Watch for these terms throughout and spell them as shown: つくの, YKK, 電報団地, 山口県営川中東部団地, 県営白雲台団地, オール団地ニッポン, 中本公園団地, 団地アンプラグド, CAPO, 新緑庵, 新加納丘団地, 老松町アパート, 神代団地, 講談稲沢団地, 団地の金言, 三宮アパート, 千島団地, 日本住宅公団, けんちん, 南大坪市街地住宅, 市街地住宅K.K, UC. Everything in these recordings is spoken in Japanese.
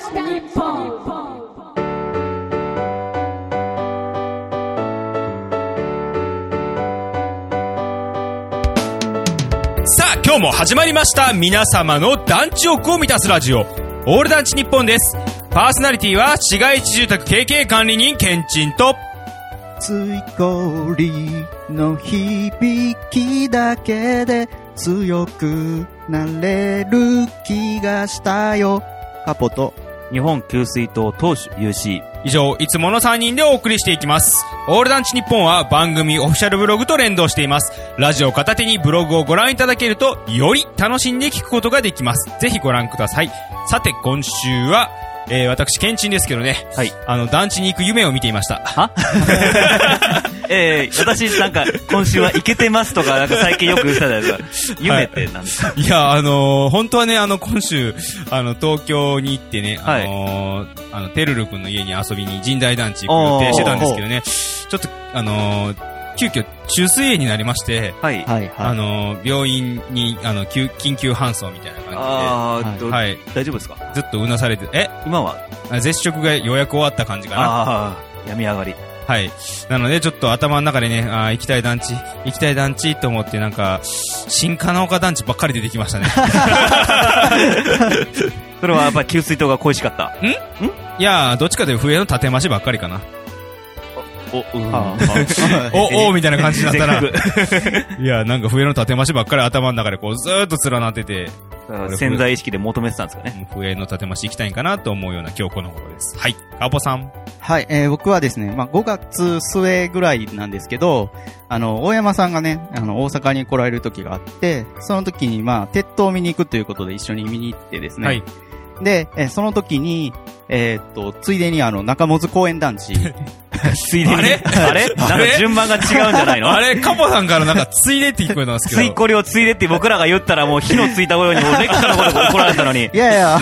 団地ニッポン。今日も始まりました。皆様の団地欲を満たすラジオ、オール団地ニッポンです。パーソナリティは市街地住宅 KK 管理人ケンチンと、ついこりの響きだけで強くなれる気がしたよ、カポと日本給水塔当主 UC、 以上いつもの3人でお送りしていきます。オール団地ニッポンは番組オフィシャルブログと連動しています。ラジオ片手にブログをご覧いただけるとより楽しんで聞くことができます。ぜひご覧ください。さて今週は、私ケンチンですけどね、はい、団地に行く夢を見ていました。は私なんか今週はイケてますとかなんか最近よく言ってたじゃないですか。夢ってなんですか？はい、いや本当はね今週東京に行ってね、はい、てるるくんの家に遊びに神代団地行く予定してたんですけどね、ちょっと急遽虫垂炎になりまして、はい、病院に緊急搬送みたいな感じで、はい、大丈夫ですか？ずっとうなされて今は絶食がようやく終わった感じかな。病み上がり。はい。なので、ちょっと頭の中でね、行きたい団地と思って、なんか、新加納丘団地ばっかり出てきましたね。それはやっぱり給水塔が恋しかった？いや、どっちかというと、笛の建て増しばっかりかな。おみたいな感じになったら、いや、なんか笛の建て増しばっかり頭の中でこう、ずーっと連なってて、潜在意識で求めてたんですかね。笛の建て増し行きたいんかなと思うような今日この頃です。はい。アポさん。はい、僕はですね、5月末ぐらいなんですけど、大山さんがね、大阪に来られる時があって、その時に鉄塔を見に行くということで一緒に見に行ってですね。はい。で、その時に、ついでに中本公園団地。ついでに。あれなんか順番が違うんじゃないの？あれカポさんからなんかついでって聞こえたんですけど。ついこりをついでって僕らが言ったらもう火のついたようにもうレッカのことが怒られたのに。いやいや、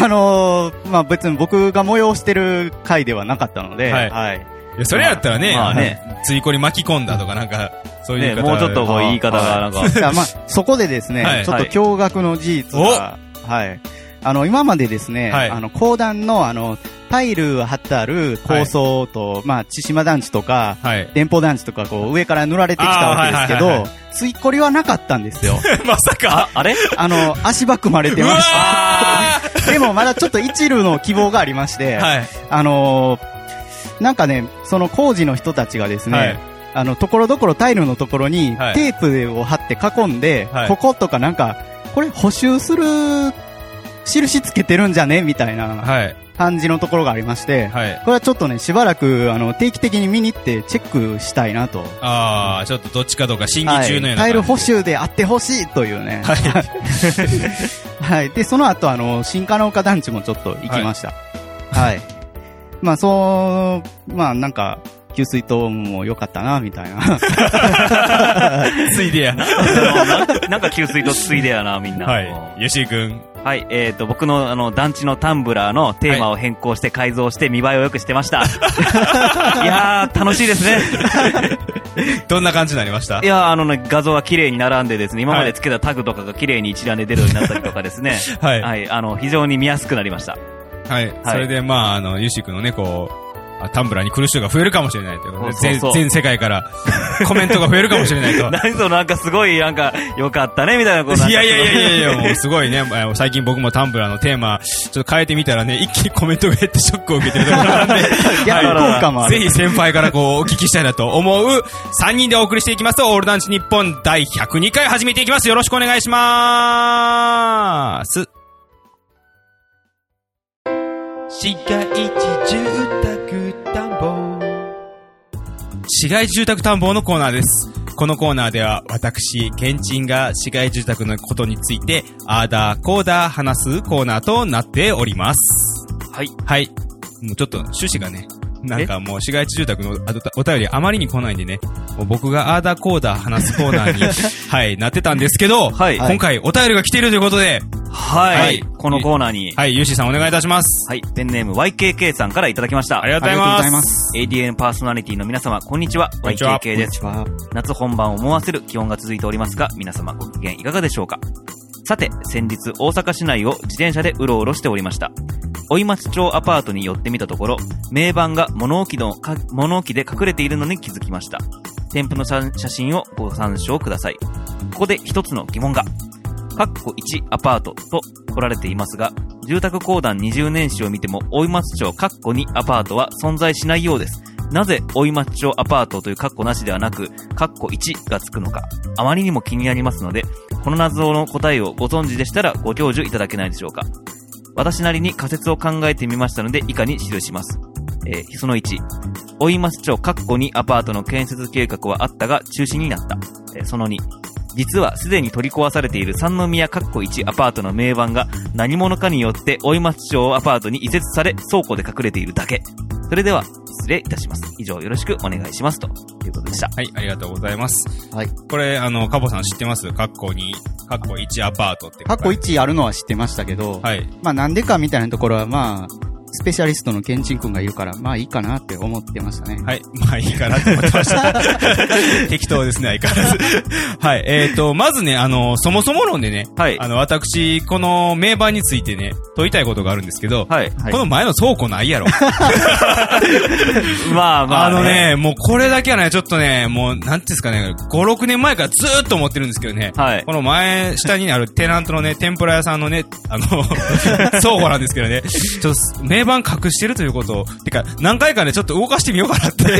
別に僕が催してる回ではなかったので。はい。はい、いやそれやったらね、ついこり巻き込んだとかなんか、そういう言い方。もうちょっとこう言い方がなんか。そこでですね、はい、ちょっと驚愕の事実が、はい。今までですね、はい、公団のタイルを張ってある構想と、はい、千島団地とか、はい、電報団地とか、こう、上から塗られてきたわけですけど、ついこりはなかったんですよ。まさか。あれ足ばくまれてました。でも、まだちょっと一縷の希望がありまして、はい、なんかね、その工事の人たちがですね、はい、ところどころタイルのところに、はい、テープを貼って囲んで、はい、こことかなんか、これ補修する、印つけてるんじゃねみたいな感じのところがありまして、はい、これはちょっとねしばらく定期的に見に行ってチェックしたいなと。ああ、ちょっとどっちかどうか審議中のような、はい、タイル補修であってほしいというね。はいはい。でその後新加納丘団地もちょっと行きました。はい。はい、なんか。給水塔も良かったなみたいな。ついでやな。なんか給水塔ついでやなみんな。はい。吉井くん。はい。僕の団地のタンブラーのテーマを変更して改造して見栄えを良くしてました。いやー楽しいですね。どんな感じになりました？いや画像が綺麗に並んでですね、今までつけたタグとかが綺麗に一覧で出るようになったりとかですね。はい。はい。非常に見やすくなりました。はい。はい、それで吉井くんのねこう。タンブラーに来る人が増えるかもしれないということで、全世界からコメントが増えるかもしれないと。何そのなんかすごいなんか良かったねみたいなこと。いやもうすごいね。最近僕もタンブラーのテーマちょっと変えてみたらね、一気にコメントが減ってショックを受けてるところなんで、ぜひ先輩からこうお聞きしたいなと思う3人でお送りしていきますと、オール団地ニッポン第102回始めていきます。よろしくお願いしまーす。市街地住宅探訪。市街地住宅探訪のコーナーです。このコーナーでは私、ケンチンが市街住宅のことについて、あーだーこーだー話すコーナーとなっております。はい。はい。もうちょっと趣旨がね、なんかもう市街地住宅のお便りあまりに来ないんでね、もう僕があーだーこーだー話すコーナーに、はい、なってたんですけど、はい、今回お便りが来ているということで、はい、このコーナーに、はい、ゆうしーさんお願いいたします。はい、ペンネーム YKK さんからいただきました。ありがとうございます。 ADN パーソナリティの皆様こんにちは。 YKK です。夏本番を思わせる気温が続いておりますが、皆様ご機嫌いかがでしょうか。さて、先日大阪市内を自転車でうろうろしておりました。老松町アパートに寄ってみたところ、名板が物置で隠れているのに気づきました。添付の写真をご参照ください。ここで一つの疑問が、1アパートと取られていますが、住宅公団20年史を見ても老松町2アパートは存在しないようです。なぜ老松町アパートというなしではなく1がつくのか、あまりにも気になりますので、この謎の答えをご存知でしたらご教授いただけないでしょうか。私なりに仮説を考えてみましたので以下に記します。その1、老松町2アパートの建設計画はあったが中止になった。その2、実はすでに取り壊されている三宮1アパートの名板が何者かによって老松町アパートに移設され、倉庫で隠れているだけ。それでは失礼いたします。以上よろしくお願いしますということでした。はい、ありがとうございます。はい、これカボさん知ってます？1アパートって1あるのは知ってましたけど、はい、まあなんでかみたいなところはまあスペシャリストのケンチン君が言うからまあいいかなって思ってましたね。はい、まあいいかなって思ってました適当ですね相変わらずはい、まずねそもそも論でね、はい、私この名板についてね問いたいことがあるんですけど、はい、この前の倉庫ないやろまあまあ、ねもうこれだけはねちょっとねもうなんていうんですかね 5,6 年前からずーっと思ってるんですけどね、はい、この前下にあるテナントのね天ぷら屋さんのね倉庫なんですけどね、ちょっと名板隠してるということをてか何回かねちょっと動かしてみようかなってそれ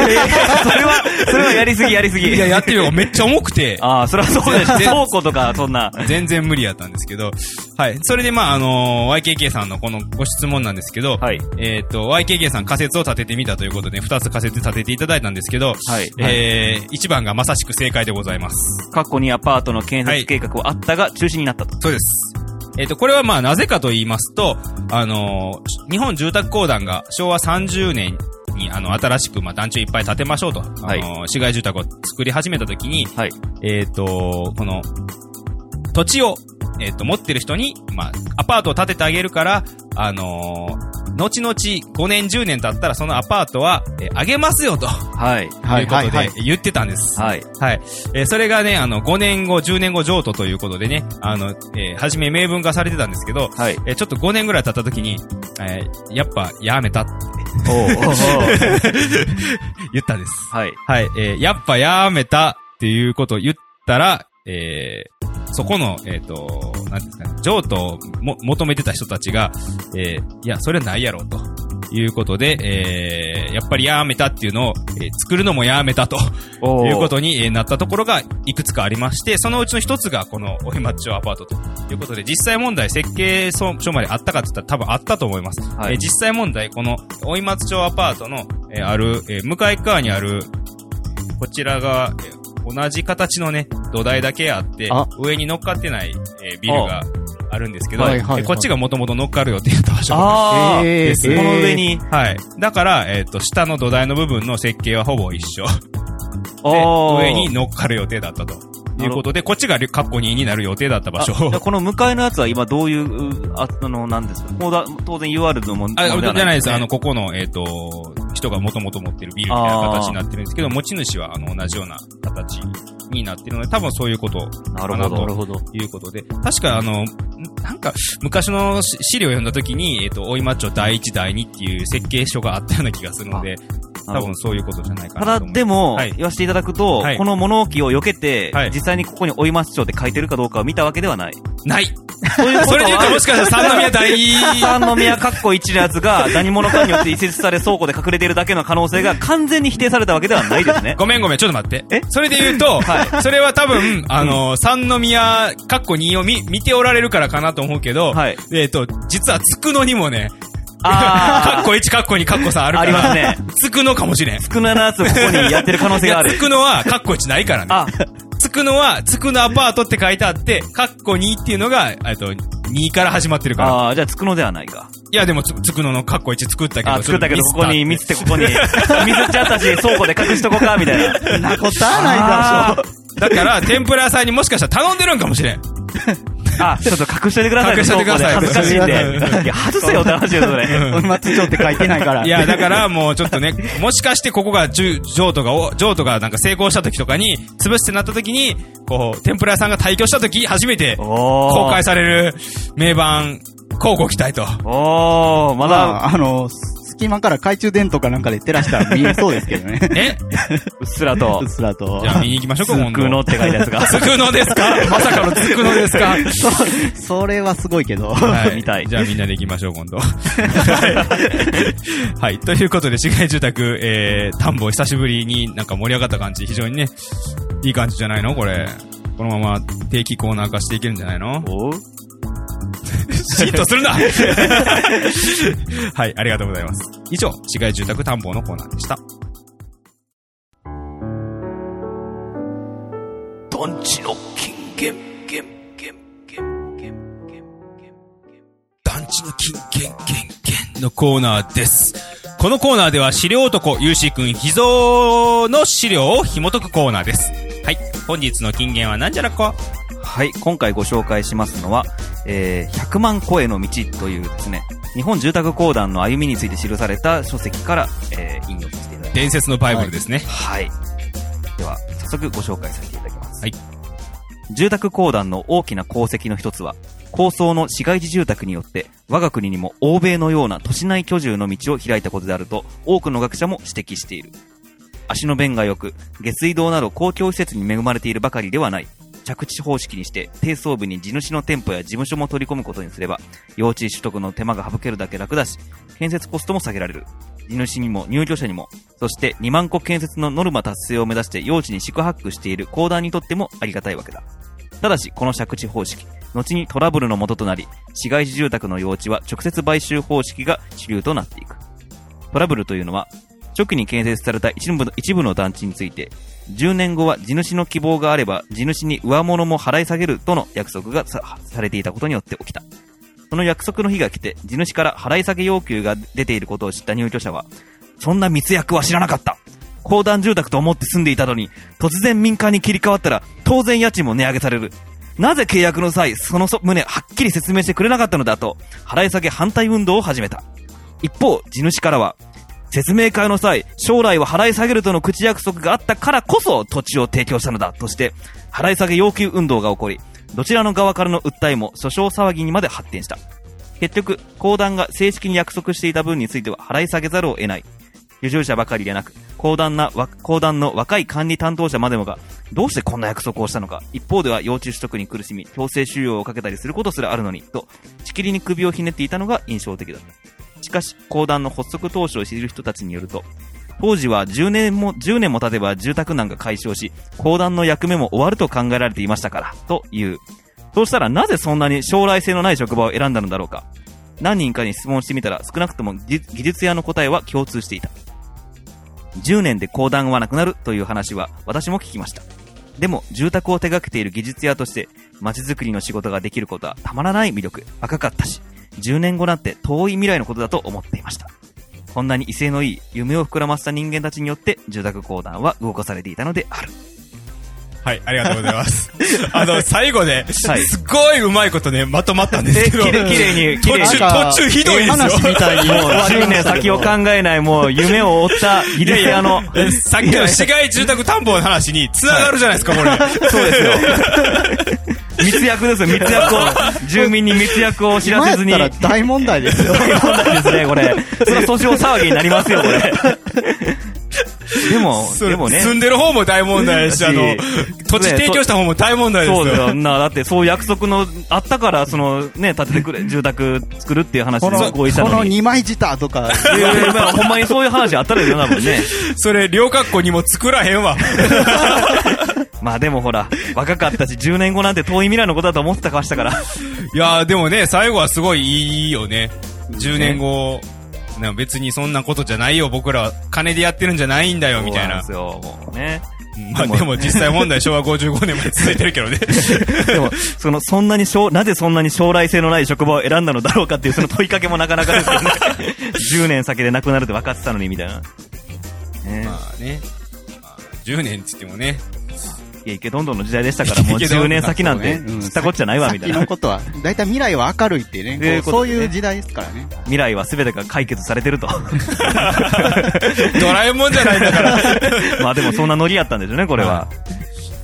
はやりすぎいややってみよう、めっちゃ重くてああそれはそうです、倉庫とかそんな全然無理やったんですけど、はいそれでまあYKK さんのこのご質問なんですけど、はいYKK さん仮説を立ててみたということで2つ仮説立てていただいたんですけど、はい1番がまさしく正解でございます。過去にアパートの建設計画はあったが中止になったと、はい、そうです。これはまあなぜかと言いますと、日本住宅公団が昭和30年に新しくまあ団地をいっぱい建てましょうと、はい、市街住宅を作り始めたときに、はい、この土地を持ってる人にまあアパートを建ててあげるから後々5年10年経ったらそのアパートはあげますよと、はい、ということで言ってたんです。はい、はい、それがね5年後10年後譲渡ということでね初め明文化されてたんですけど、はい、ちょっと5年ぐらい経った時に、やっぱやめたって言ったんです。はいはい、やっぱやめたっていうことを言ったら、そこの、なんですかね、譲渡を求めてた人たちが、いや、それはないやろ、ということで、やっぱりやめたっていうのを、作るのもやめたということになったところがいくつかありまして、そのうちの一つがこの老松町アパートということで、実際問題設計書まであったかって言ったら多分あったと思います。はい、実際問題、この老松町アパートの、ある、向かい側にある、こちらが、同じ形のね、土台だけあって、上に乗っかってない、ビルがあるんですけど、はいはいはい、こっちがもともと乗っかるよって言った場所です。この上に。はい。だから、下の土台の部分の設計はほぼ一緒。で、上に乗っかる予定だったと。いうことで、こっちが2になる予定だった場所。この向かいのやつは今どういう、なんですか？ここだ、当然 UR の問題じゃないですね。じゃないです。ここの、人がもともと持ってるビルみたいな形になってるんですけど、持ち主は同じような形になってるので、多分そういうことかなということで、確かなんか昔の資料を読んだ時に、老松町第1第2っていう設計書があったような気がするので、多分そういうことじゃないかなと思います。ただでも、はい、言わせていただくと、はい、この物置を避けて、はい、実際にここに老松町って書いてるかどうかを見たわけではない。ない。それで言うともしかしたら三宮1のやつが何者かによって移設され倉庫で隠れているだけの可能性が完全に否定されたわけではないですね。ごめんちょっと待って。それで言うと、はい、それは多分三宮2を見ておられるからかなと思うけど、はい、実はつくのにもね。1、2、3あるから。ありますね。つくのかもしれん。つくのやつをここにやってる可能性がある。つくのは1ないからね。つくのは、つくのアパートって書いてあって、2っていうのが、2から始まってるから。ああ、じゃあつくのではないか。いやでもつくのの1作ったけど。あ、作ったけどここに、水ちゃったし、倉庫で隠しとこか、みたいな。なことはないだろう。だから、天ぷら屋さんにもしかしたら頼んでるんかもしれん。ちょっと隠しといてください、ね。隠しといてください。恥ずかしいんで。いや、外せよって話ですよね。老松町って書いてないから。いや、だからもうちょっとね、もしかしてここが譲渡がなんか成功した時とかに、潰してなった時に、こう、天ぷら屋さんが退去した時、初めて公開される名板こうご期待と。おー、まだ、まあ、隙間から懐中電灯かなんかで照らしたら見えそうですけどね。えうっすらと。うっすらと。じゃあ見に行きましょうか、今度。つくのって書いてあるんですが。つくのですかまさかのつくのですかそれはすごいけど。はい。見たい。じゃあみんなで行きましょう、今度。はい。はい。ということで、市街住宅、田んぼ久しぶりになんか盛り上がった感じ、非常にね、いい感じじゃないのこれ。このまま定期コーナー化していけるんじゃないのおシートするなはい、ありがとうございます。以上、市街住宅探訪のコーナーでした。団地の金言団地の金言のコーナーです。このコーナーでは資料男 UC 君秘蔵の資料を紐解くコーナーです。はい、本日の金言はなんじゃらか。はい、今回ご紹介しますのは、100万個への道というですね、日本住宅公団の歩みについて記された書籍から、引用させていただきます。伝説のバイブルですね。はい。では、早速ご紹介させていただきます。はい。住宅公団の大きな功績の一つは、高層の市街地住宅によって、我が国にも欧米のような都市内居住の道を開いたことであると、多くの学者も指摘している。足の便が良く、下水道など公共施設に恵まれているばかりではない。着地方式にして低層部に地主の店舗や事務所も取り込むことにすれば用地取得の手間が省けるだけ楽だし建設コストも下げられる。地主にも入居者にも、そして2万戸建設のノルマ達成を目指して用地に四苦八苦している公団にとってもありがたいわけだ。ただしこの借地方式、後にトラブルの元となり、市街地住宅の用地は直接買収方式が主流となっていく。トラブルというのは、初期に建設された一部の団地について、10年後は地主の希望があれば地主に上物も払い下げるとの約束がされていたことによって起きた。その約束の日が来て地主から払い下げ要求が出ていることを知った入居者は、そんな密約は知らなかった。公団住宅と思って住んでいたのに、突然民間に切り替わったら当然家賃も値上げされる。なぜ契約の際、その旨はっきり説明してくれなかったのだと、払い下げ反対運動を始めた。一方、地主からは、説明会の際、将来は払い下げるとの口約束があったからこそ土地を提供したのだとして、払い下げ要求運動が起こり、どちらの側からの訴えも訴訟騒ぎにまで発展した。結局、公団が正式に約束していた分については払い下げざるを得ない。居住者ばかりでなく、公団の若い管理担当者までもが、どうしてこんな約束をしたのか、一方では幼虫取得に苦しみ、強制収容をかけたりすることすらあるのに、と、しきりに首をひねっていたのが印象的だった。しかし、公団の発足当初を知る人たちによると、当時は10年も経てば住宅難が解消し、公団の役目も終わると考えられていましたから、という。そうしたらなぜそんなに将来性のない職場を選んだのだろうか。何人かに質問してみたら、少なくとも技術屋の答えは共通していた。10年で公団はなくなるという話は私も聞きました。でも、住宅を手掛けている技術屋として、街づくりの仕事ができることはたまらない魅力、赤かったし、10年後なんて遠い未来のことだと思っていました。こんなに威勢のいい夢を膨らませた人間たちによって住宅公団は動かされていたのである。はい、ありがとうございます。最後ね、はい、すごいうまいことね、まとまったんですけど。途中ひどいですよ。話みたいにもう10年先を考えない、もう夢を追った技術屋の。さっきの市街住宅探訪の話に繋がるじゃないですか、これ、はい。そうですよ。密約ですよ、密約を。住民に密約を知らせずに。大問題ですよ。大問題ですね、これ。それは訴訟騒ぎになりますよ、これ。でもね。住んでる方も大問題ですし、土地提供した方も大問題ですよ。そうだよな。だって、そういう約束のあったから、建ててくれ、住宅作るっていう話で合意したのに。この2枚舌とか。ほんまにそういう話あったらよな、もんね。それ、両括弧にも作らへんわ。まあでもほら、若かったし10年後なんて遠い未来のことだと思ってたかしたからいやーでもね、最後はすごいいいよね。10年後、ね、別にそんなことじゃないよ、僕らは金でやってるんじゃないんだよみたいな。そうなんですよ、もうね。まあでも実際問題昭和55年まで続いてるけどねでもなぜそんなに将来性のない職場を選んだのだろうかっていうその問いかけもなかなかですよね10年先でなくなるって分かってたのにみたいな、ね、まあね、まあ、10年って言ってもね、イケどんどんの時代でしたから、もう10年先なんて知ったこっちゃないわみたいな。先のことはだいたい未来は明るいってね、そういう時代ですからね。未来は全てが解決されてるとドラえもんじゃないんだからまあでもそんなノリやったんでしょうね、これは。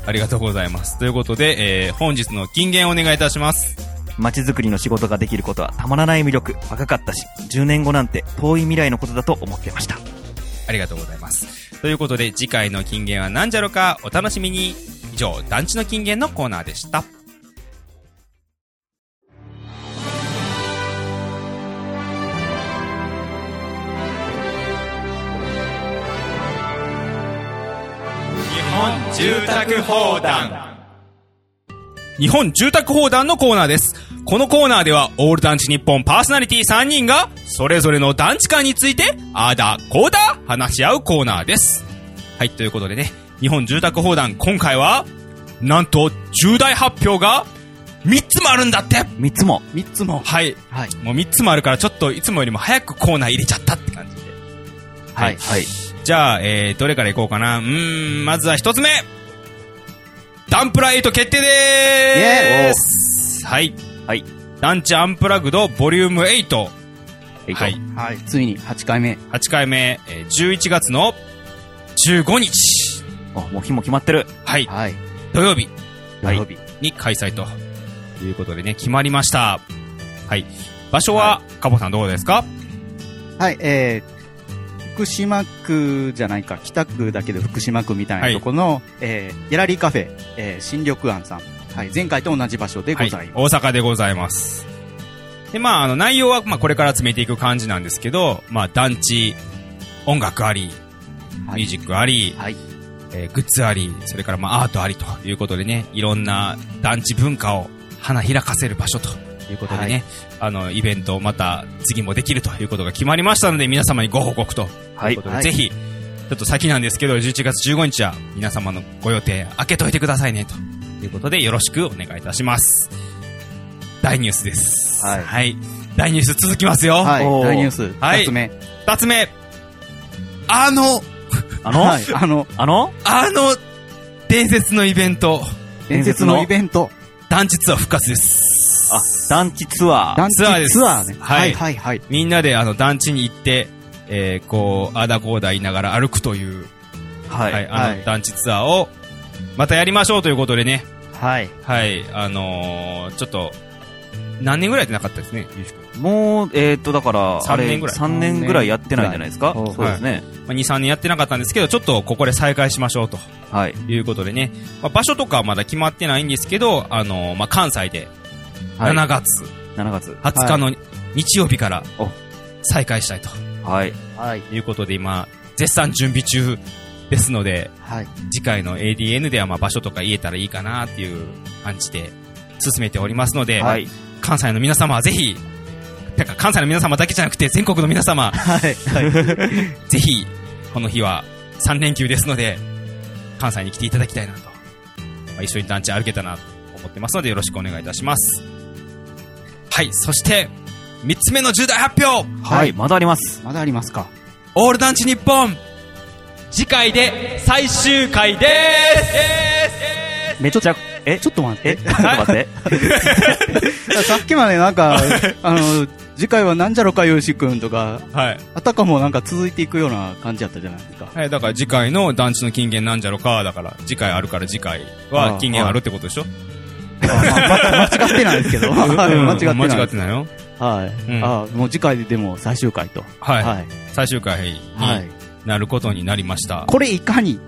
ありがとうございます。ということで、本日の金言お願いいたします。街づくりの仕事ができることはたまらない魅力。若かったし、10年後なんて遠い未来のことだと思ってました。ありがとうございます。ということで、次回の金言は何じゃろか、お楽しみに。以上、団地の金言のコーナーでした。日本住宅砲弾のコーナーです。このコーナーではオール団地ニッポンパーソナリティ3人がそれぞれの団地間についてあだこだ話し合うコーナーです。はい、ということでね、日本住宅砲弾、今回はなんと重大発表が3つもあるんだって。3つもはい、もう3つもあるから、ちょっといつもよりも早くコーナー入れちゃったって感じで、はい、じゃあ、どれからいこうかな。まずは1つ目、ダンプラ8決定でーす。はい。団地アンプラグドボリューム8。はい。ついに8回目、11月の15日。あ、もう日も決まってる。はい。土曜日に開催ということでね、決まりました。はい。場所は、カボさんどうですか？はい、福島区じゃないか、北区だけど福島区みたいなところの、ギャラリーカフェ、新緑庵さん、前回と同じ場所でございます、大阪でございます。で、内容は、これから詰めていく感じなんですけど、団地音楽あり、ミュージックあり、グッズあり、それからアートありということでね、いろんな団地文化を花開かせる場所ということでね、イベントをまた次もできるということが決まりましたので、皆様にご報告ということで、ぜひちょっと先なんですけど、11月15日は皆様のご予定開けといてくださいねということで、よろしくお願いいたします。大ニュースです、はい、大ニュース続きますよ、大ニュース2つ目、あの伝説のイベント団地ツアー復活です。あ、団地ツアーね。はい。みんなで団地に行って、こうあだこうだ言いながら歩くという、団地ツアーをまたやりましょうということでね。ちょっと何年ぐらいでなかったですね。もうだから3年ぐらいやってないんじゃないですか。そうですね。2,3 年やってなかったんですけど、ちょっとここで再開しましょうと、いうことでね。場所とかはまだ決まってないんですけど、関西で7月20日の日曜日から再開したいと、いうことで、今絶賛準備中ですので、次回の ADN では場所とか言えたらいいかなっていう感じで進めておりますので、関西の皆様はぜひ、関西の皆様だけじゃなくて全国の皆様、ぜひこの日は3連休ですので関西に来ていただきたいなと、一緒に団地歩けたなと思ってますので、よろしくお願いいたします。はい、そして3つ目の重大発表、まだありますか。オール団地ニッポン、次回で最終回です。ちょっと待ってさっきまでなんか次回はなんじゃろかゆうしくんとか、あたかもなんか続いていくような感じだったじゃないですか。だから次回の団地の金言なんじゃろか、だから次回あるから次回は金言あるってことでしょ。間違ってないですけど、間違ってないよ。もう次回でも最終回と、最終回になることになりました。これいかにち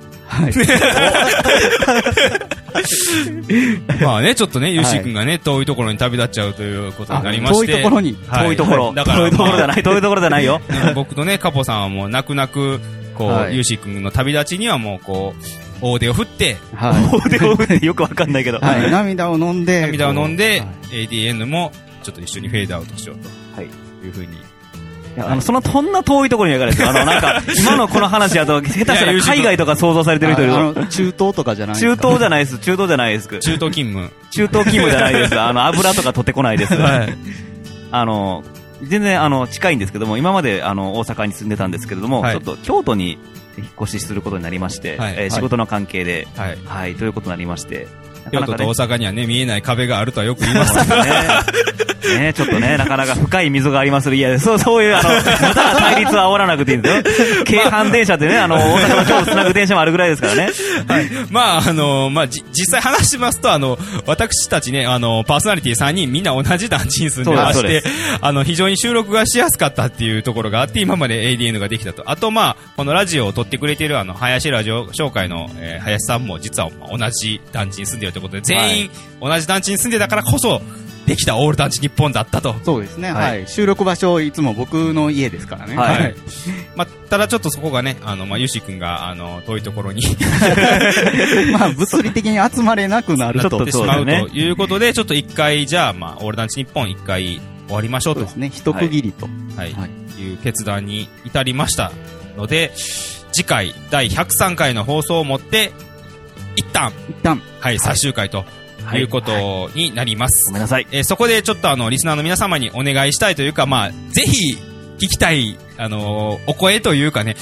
ょっとね、ゆうしくんがね、遠いところに旅立っちゃうということになりまして、遠いところじゃないよ。僕とね、カポさんはもう泣く泣くこう、ゆうしくんの旅立ちにはもうこう大手を振って、よくわかんないけど、涙を飲んで、ADN もちょっと一緒にフェードアウトしようというふうに。そんな遠いところにやがれて、今のこの話やと、下手したら海外とか想像されてる人いる。中東とかじゃないですか。中東じゃないです。中東勤務じゃないです。油とか取ってこないです。全然、近いんですけども、今まで、大阪に住んでたんですけれども、ちょっと京都に引っ越しすることになりまして、仕事の関係で、ということになりまして、京都と大阪にはね、見えない壁があるとはよく言いますけどね。ね、ちょっとねなかなか深い溝があります。いやそういうまた対立は煽らなくていいんですよ。京阪電車ってね大阪の京都つなぐ電車もあるぐらいですからね。はい、実際話しますと私たちねパーソナリティ3人みんな同じ団地に住んでまして非常に収録がしやすかったっていうところがあって今まで ADN ができたと。あとこのラジオを撮ってくれている林ラジオ紹介の、林さんも実は同じ団地に住んでいるということで全員同じ団地に住んでたからこそできたオール団地ニッポンだったと。そうですね、はいはい、収録場所いつも僕の家ですからね、はいはいただちょっとそこがねユシ君が遠いところに物理的に集まれなくなるとってしまうということでちょっと一回じゃあ、オール団地ニッポン一回終わりましょうと。そうですね、一区切りと、はいはい、いう決断に至りましたので次回第103回の放送をもって一旦、はい、最終回ということになります、はいはい、ごめんなさい、そこでちょっとリスナーの皆様にお願いしたいというかぜひ聞きたいお声というかね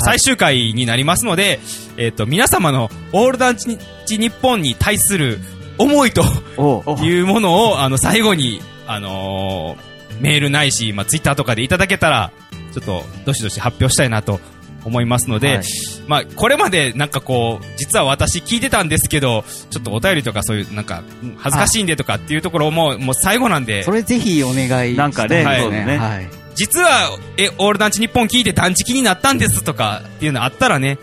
最終回になりますので、はい皆様のオール団地ニッポンに対する思いというものを最後にメールないし、ツイッターとかでいただけたらちょっとどしどし発表したいなと思いますので、はいこれまでなんかこう実は私聞いてたんですけどちょっとお便りとかそういうなんか恥ずかしいんでとかっていうところもう最後なんでそれぜひお願いしてなんかね、はい、そうね、はい、実はオール団地ニッポン聞いて団地気になったんですとかっていうのあったらね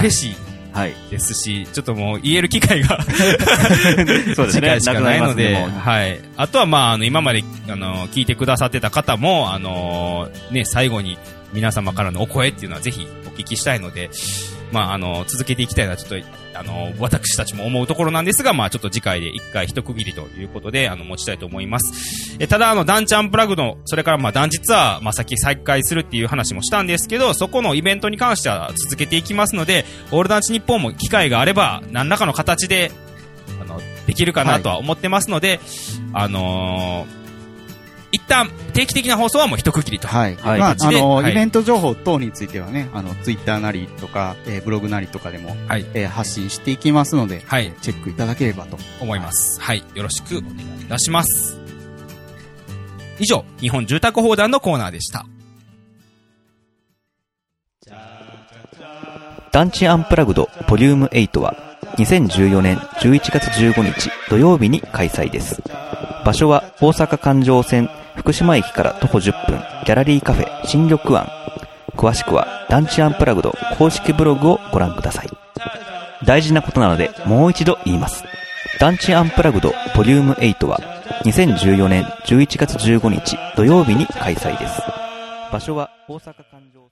嬉しい、はい、ですしちょっともう言える機会がそうですね、機会しかないので、はい、あとは今まで聞いてくださってた方もね最後に皆様からのお声っていうのはぜひお聞きしたいので、続けていきたいのはちょっと私たちも思うところなんですが、ちょっと次回で一回一区切りということで持ちたいと思います。ただ団地アンプラグのそれから団地ツアー先再開するっていう話もしたんですけど、そこのイベントに関しては続けていきますので、オール団地ニッポンも機会があれば何らかの形でできるかなとは思ってますので、はい、一旦定期的な放送はもう一区切りと、はいはいイベント情報等についてはねツイッターなりとか、ブログなりとかでも、はい発信していきますので、はい、チェックいただければと思います、はいはい、よろしくお願いいたします。以上日本住宅放談のコーナーでした。団地アンプラグドボリューム8は2014年11月15日土曜日に開催です。場所は大阪環状線福島駅から徒歩10分ギャラリーカフェ新緑庵。詳しくは団地アンプラグド公式ブログをご覧ください。大事なことなのでもう一度言います。団地アンプラグドボリューム8は2014年11月15日土曜日に開催です。場所は大阪環状線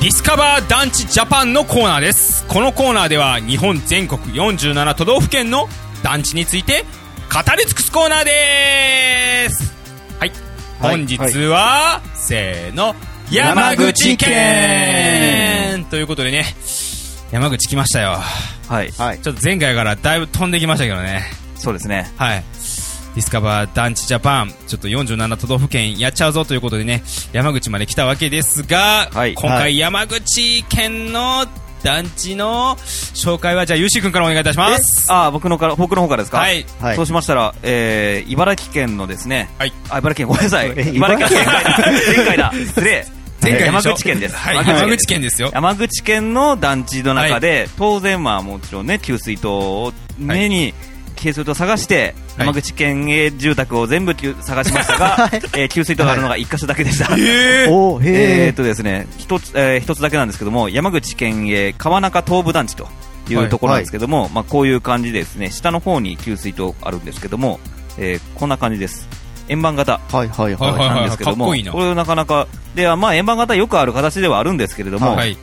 ディスカバー団地ジャパンジャパンジャパンジャパンジャパンジャパンディスカバー団地ジャパンのコーナーです。このコーナーでは日本全国47都道府県の団地について語り尽くすコーナーでーす。はい、はい、本日は、はい、せーの山口県ということでね山口来ましたよ。はい、はい、ちょっと前回からだいぶ飛んできましたけどね。そうですね、はい、ディスカバー団地ジャパンちょっと47都道府県やっちゃうぞということでね山口まで来たわけですが、はい、今回山口県の団地の紹介はじゃあゆうしーくんからお願いいたします。僕の方からですか。はい、はい、そうしましたら、茨城県のですね、はい、茨城県ごめんなさい茨城県前回だ失礼前回山口県です、はい、山口県ですよ。山口県の団地の中で、はい、当然もちろんね給水塔を目に、はい給水塔探して山口県営住宅を全部探しましたが、はい給水塔があるのが1カ所だけでした。ですね一つだけなんですけども山口県営川中東部団地というところなんですけども、はいはいこういう感じですね。下の方に給水塔あるんですけども、こんな感じです円盤型なんですけどもこれなかなかでは円盤型よくある形ではあるんですけれども、はい、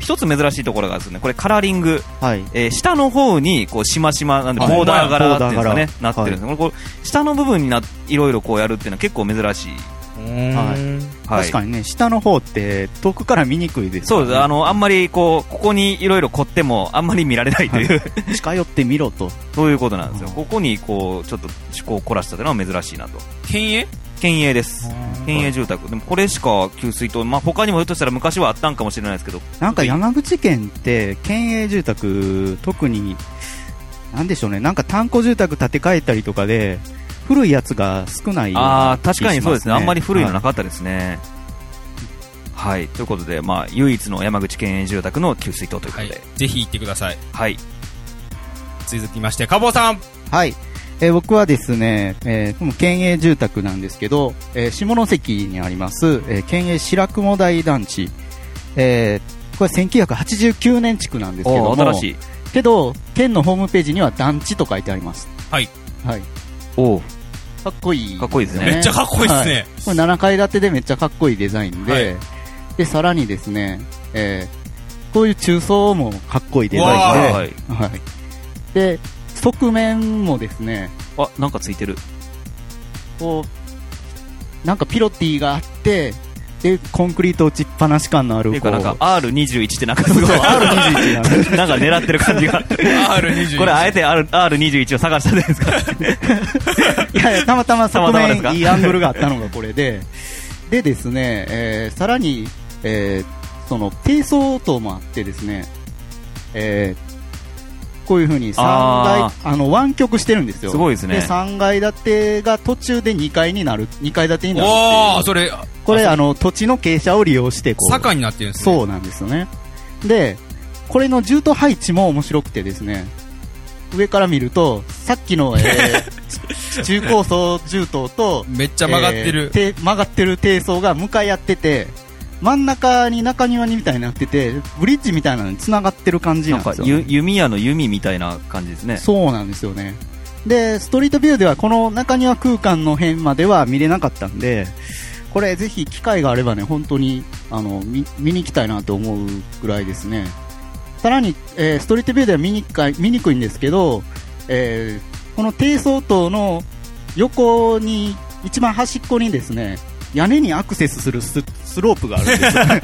一つ珍しいところがですねこれカラーリング、はい下の方にこうしましまなんでボーダー柄っていうんですかねなってるんです、はい、これ下の部分にいろいろこうやるっていうのは結構珍しい。はい、確かにね下の方って遠くから見にくいです、ね、そうですあんまりここにいろいろ凝ってもあんまり見られないという、はい、近寄ってみろとそういうことなんですよ。ここにこうちょっと趣向を凝らしたというのは珍しいなと。県営です。県営住宅、はい、でもこれしか給水塔、まあ、他にもひょっとしたら昔はあったんかもしれないですけど、なんか山口県って県営住宅特になんでしょうね、なんか単戸住宅建て替えたりとかで古いやつが少ない、ね、あ確かにそうですね、あんまり古いのなかったですね、はい、はい、ということで、まあ、唯一の山口県営住宅の給水塔ということで、はい、ぜひ行ってください、はい、続きましてカボーさん、はい、僕はですね、この県営住宅なんですけど、下関にあります、県営白雲台団地、これ1989年築なんですけども、新しいけど県のホームページには団地と書いてあります。はい、はい、おかっこいい、ね、かっこいいですね、めっちゃかっこいいですね、はい、これ7階建てでめっちゃかっこいいデザインで、はい、でさらにですね、こういう中層もかっこいいデザインで、はいはい、で側面もですね、あ、なんかついてる、こうなんかピロティがあって、でコンクリート打ちっぱなし感のある、こうなんか R21 ってなんかすごいR21 なんか狙ってる感じがR21 これあえて R21 を探したんですかいやいや、たまたま側面いいアングルがあったのがこれででですね、さらに、その低層棟もあってですね、こういう風に3階湾曲してるんですよ。すごいですね。で3階建てが途中で2階建てになるっていう。あ、それこれ土地の傾斜を利用してこう坂になってるんですね。そうなんですよね。でこれの住棟配置も面白くてですね、上から見るとさっきの、中高層住棟とめっちゃ曲がってる、曲がってる低層が向かい合ってて、真ん中に中庭にみたいになってて、ブリッジみたいなのに繋がってる感じなんですよ、ね、なんか弓矢の弓みたいな感じですね。そうなんですよね。でストリートビューではこの中庭空間の辺までは見れなかったんで、これぜひ機会があればね、本当に見に行きたいなと思うぐらいですね。さらに、ストリートビューでは見にくいんですけど、この低層棟の横に一番端っこにですね、屋根にアクセスするスロープがあるんですよね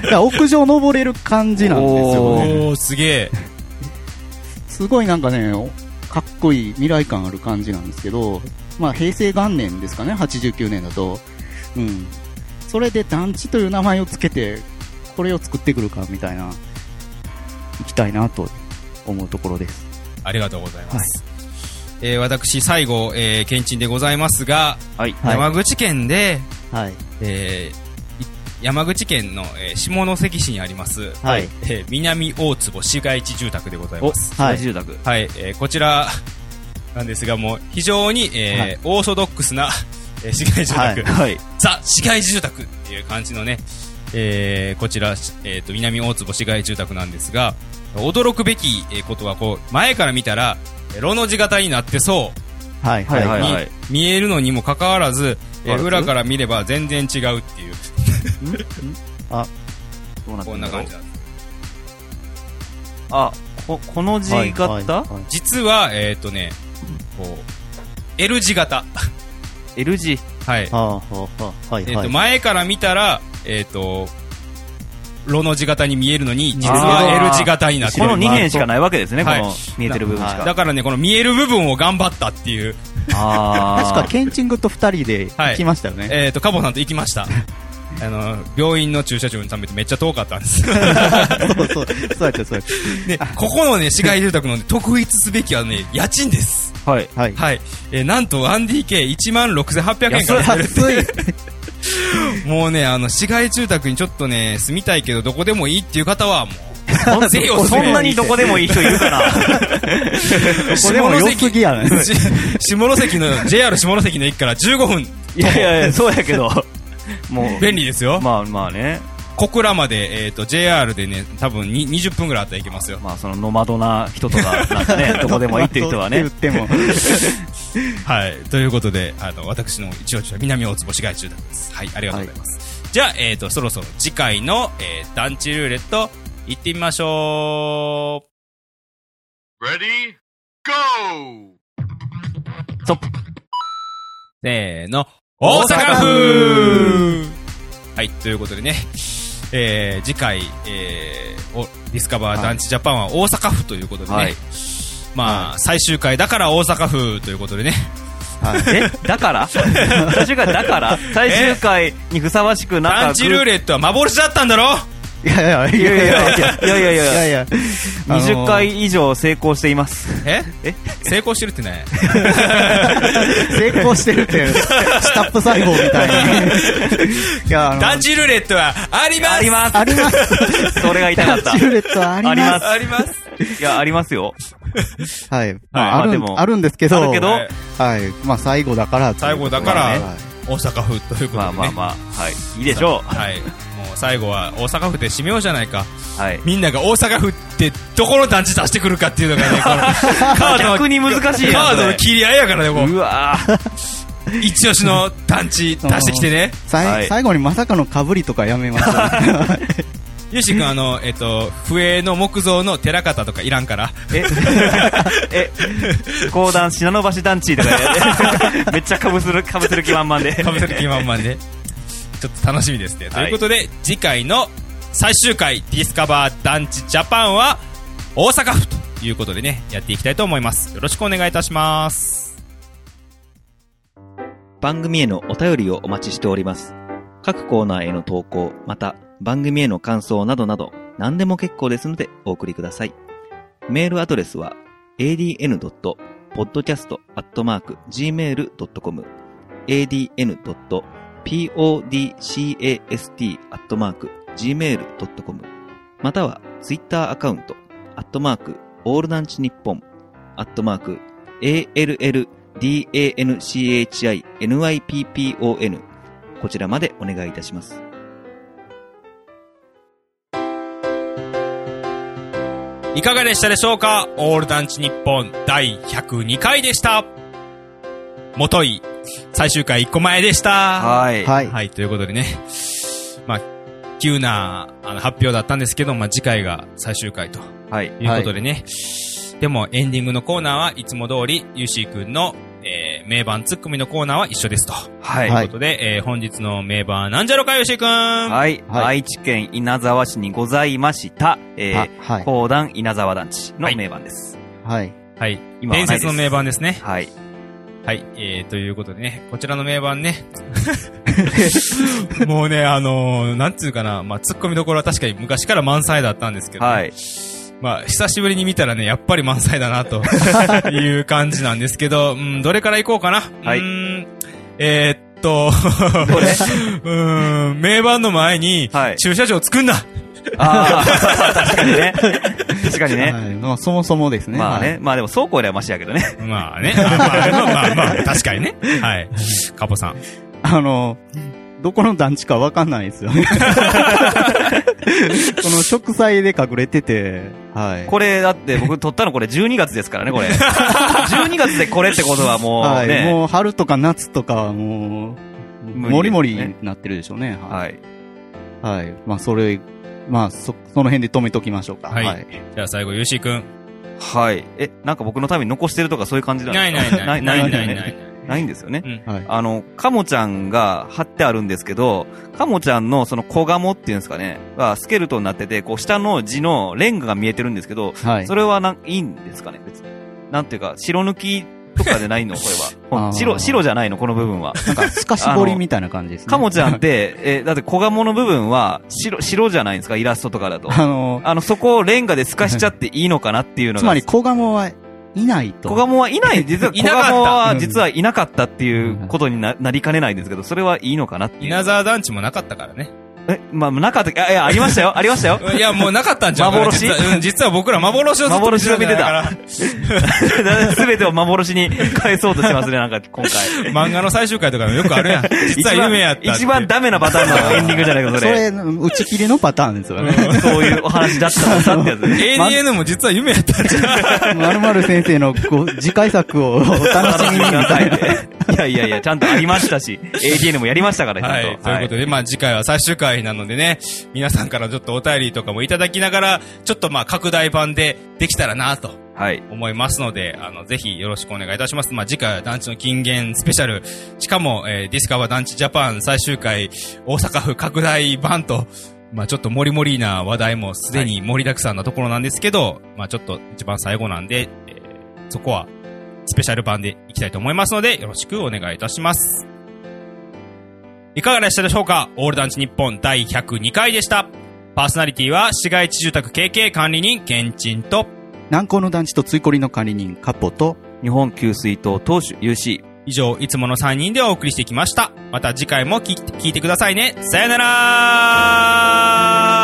だから屋上登れる感じなんですよね。おー、すげえすごいなんかね、かっこいい未来感ある感じなんですけど、まあ、平成元年ですかね、89年だと、うん、それで団地という名前をつけてこれを作ってくるかみたいな、行きたいなと思うところです。ありがとうございます、はい。私最後、県知でございますが、はい、山口県で、はい、山口県の、下関市にあります、はい、南大坪市街地住宅でございます。はい、住宅、はい、こちらなんですが、もう非常に、はい、オーソドックスな、市街地住宅、はいはい、ザ・市街地住宅っていう感じのね、こちら、南大坪市街地住宅なんですが、驚くべきことは、こう前から見たらロの字型になってそう、はいはいはいはい、見えるのにもかかわらず、裏から見れば全然違うっていうあ、どうなってんだろう、こんな感じだ。あ、この字型、はいはいはい、実はね、こう L 字型L 字、はい、はあはあはいはい、前から見たらロの字型に見えるのに、実は L 字型になってる。この2辺しかないわけですね、はい、この見えてる部分しか。だからね、この見える部分を頑張ったっていう。あ確かケンチングと2人で行きましたよね。はい、カボさんと行きました。病院の駐車場に貯めてめっちゃ遠かったんです。そうやってそうやって。で、ここのね、市街住宅の、ね、特筆すべきはね、家賃です。はいはいはい。なんと 1DK16,800 円から安い。もうね、市街住宅にちょっとね、住みたいけどどこでもいいっていう方はもうぜひおすすめ。そんなにどこでもいい人いるからこれも良すぎやね下関の JR 下関の駅から15分。いやいやいや、そうやけどもう便利ですよ。まあまあね、小倉まで、JR でね、多分20分ぐらいあったら行けますよ。まあそのノマドな人とかなんかねどこでもいいっていう人はね言ってもはい、ということで、私の一応南大坪市街住宅です。はい、ありがとうございます、はい、じゃあ、そろそろ次回の、団地ルーレット行ってみましょう。レディーゴーストップ。せーの、大阪府。はい、ということでね、次回、ディスカバー団地ジャパンは大阪府ということでね、はい、まあ、最終回だから大阪府ということでね、だから最終回だから最終回にふさわしくなかったランチルーレットは幻だったんだろ。いや20回以上成功しています。え成功してるってね成功してるってスタップ細胞みたいにいや団地ルーレットはありますありますありますそれが言いたかった。団地ルーレットはありますありますいやありますよはい、まあ、あるんですけどはい、まあ最後だから最後だから、ね、大阪府ということでねはいいいでしょう。はいもう最後は大阪府で締めようじゃないか、はい、みんなが大阪府ってどこの団地出してくるかっていうのがね逆に難しいカードの切り合いやからねこううわ一押しの団地出してきてね最後にまさかのかぶりとかやめました、ね、ゆうし君笛の木造の寺方とかいらんから講談信濃橋団地とかめっちゃかぶせる気満々でかぶせる気満々でちょっと楽しみですね、はい、ということで次回の最終回ディスカバー団地ジャパンは大阪府ということでねやっていきたいと思います。よろしくお願いいたします。番組へのお便りをお待ちしております。各コーナーへの投稿また番組への感想などなど何でも結構ですのでお送りください。メールアドレスは adn.podcast@gmail.com adn.podcast@gmail.com またはツイッターアカウント@オール団地ニッポン@ALLDANCHINYPPON こちらまでお願いいたします。いかがでしたでしょうか。オール団地ニッポン第102回でした。もとい最終回1個前でした。はい。はい。ということでね。まあ、急な発表だったんですけど、まあ、次回が最終回と。はい。いうことでね。はい、でも、エンディングのコーナーはいつも通り、UC 君の、名盤ツッコミのコーナーは一緒ですと。はい。ということで、本日の名盤なんじゃろか、UC 君。はい。愛知県稲沢市にございました、講談稲沢団地の名盤です。はい。はい。はい、今伝説の名盤ですね。はい。はい、ということでね、こちらの名盤ね。もうね、なんつうかな、まあ、ツッコミどころは確かに昔から満載だったんですけど、ね、はい。まあ、久しぶりに見たらね、やっぱり満載だな、という感じなんですけど、うん、どれから行こうかな。はい。どれ名盤の前に、駐車場作んな、はいあ確かにね。確かにね。はい、まあ、そもそもですね。まあね。はい、まあでも倉庫よりはマシやけどね。まあね。まあ、確かにね。はい。カポさん。どこの団地かわかんないですよね。この植栽で隠れてて、はい。これだって僕撮ったのこれ12月ですからね、これ。12月でこれってことはもう、ね。はい。もう春とか夏とかはもう、もりもりになってるでしょうね。はい。はい。まあそれ、まあ、その辺で止めときましょうか。はい。はい、じゃあ最後、UC 君。はい。なんか僕のために残してるとかそういう感じなんですか？ないんですよね。うん、はい。カモちゃんが貼ってあるんですけど、カモちゃんのその小ガモっていうんですかね、がスケルトンになってて、こう下の字のレンガが見えてるんですけど、はい、それはいいんですかね、別に。なんていうか、白抜きとかじゃないのこれは。白じゃないのこの部分は。なんか、透かし彫りみたいな感じですね。カモちゃんって、だって小鴨の部分は白じゃないんですかイラストとかだと。そこをレンガで透かしちゃっていいのかなっていうのが。つまり小鴨はいないと。小鴨はいない。実はいなかったっていうことに なりかねないんですけど、それはいいのかなっていう。稲沢団地もなかったからね。まあ、なかった、いや、ありましたよ、ありましたよ。いや、もうなかったんじゃん。幻実は僕ら幻をずっと見てたから。すべてを幻に返そうとしてますね、なんか今回。漫画の最終回とかもよくあるやん。実は夢やったって。一番ダメなパターンのエンディングじゃないか、それ、打ち切りのパターンですよね。そういうお話だったってやつね。ADN も実は夢やったんじゃん。〇〇先生の次回作をお楽しみにみたいな。いや、ちゃんとありましたし、ADN もやりましたから、ちゃんと。ということで、まあ次回は最終回なのでね、皆さんからちょっとお便りとかもいただきながら、ちょっとまあ拡大版でできたらなと思いますので、ぜひよろしくお願いいたします。まあ、次回は団地の金言スペシャル、しかも、ディスカバー団地ジャパン最終回大阪府拡大版と、まあ、ちょっとモリモリな話題もすでに盛りだくさんなところなんですけど、まあ、ちょっと一番最後なんで、そこはスペシャル版でいきたいと思いますのでよろしくお願いいたします。いかがでしたでしょうか。オール団地ニッポン第102回でした。パーソナリティは市街地住宅 KK 管理人ケンチンと南高の団地とついこりの管理人カポと日本給水塔当主 UC、 以上いつもの3人でお送りしてきました。また次回も聞いてくださいね。さよなら。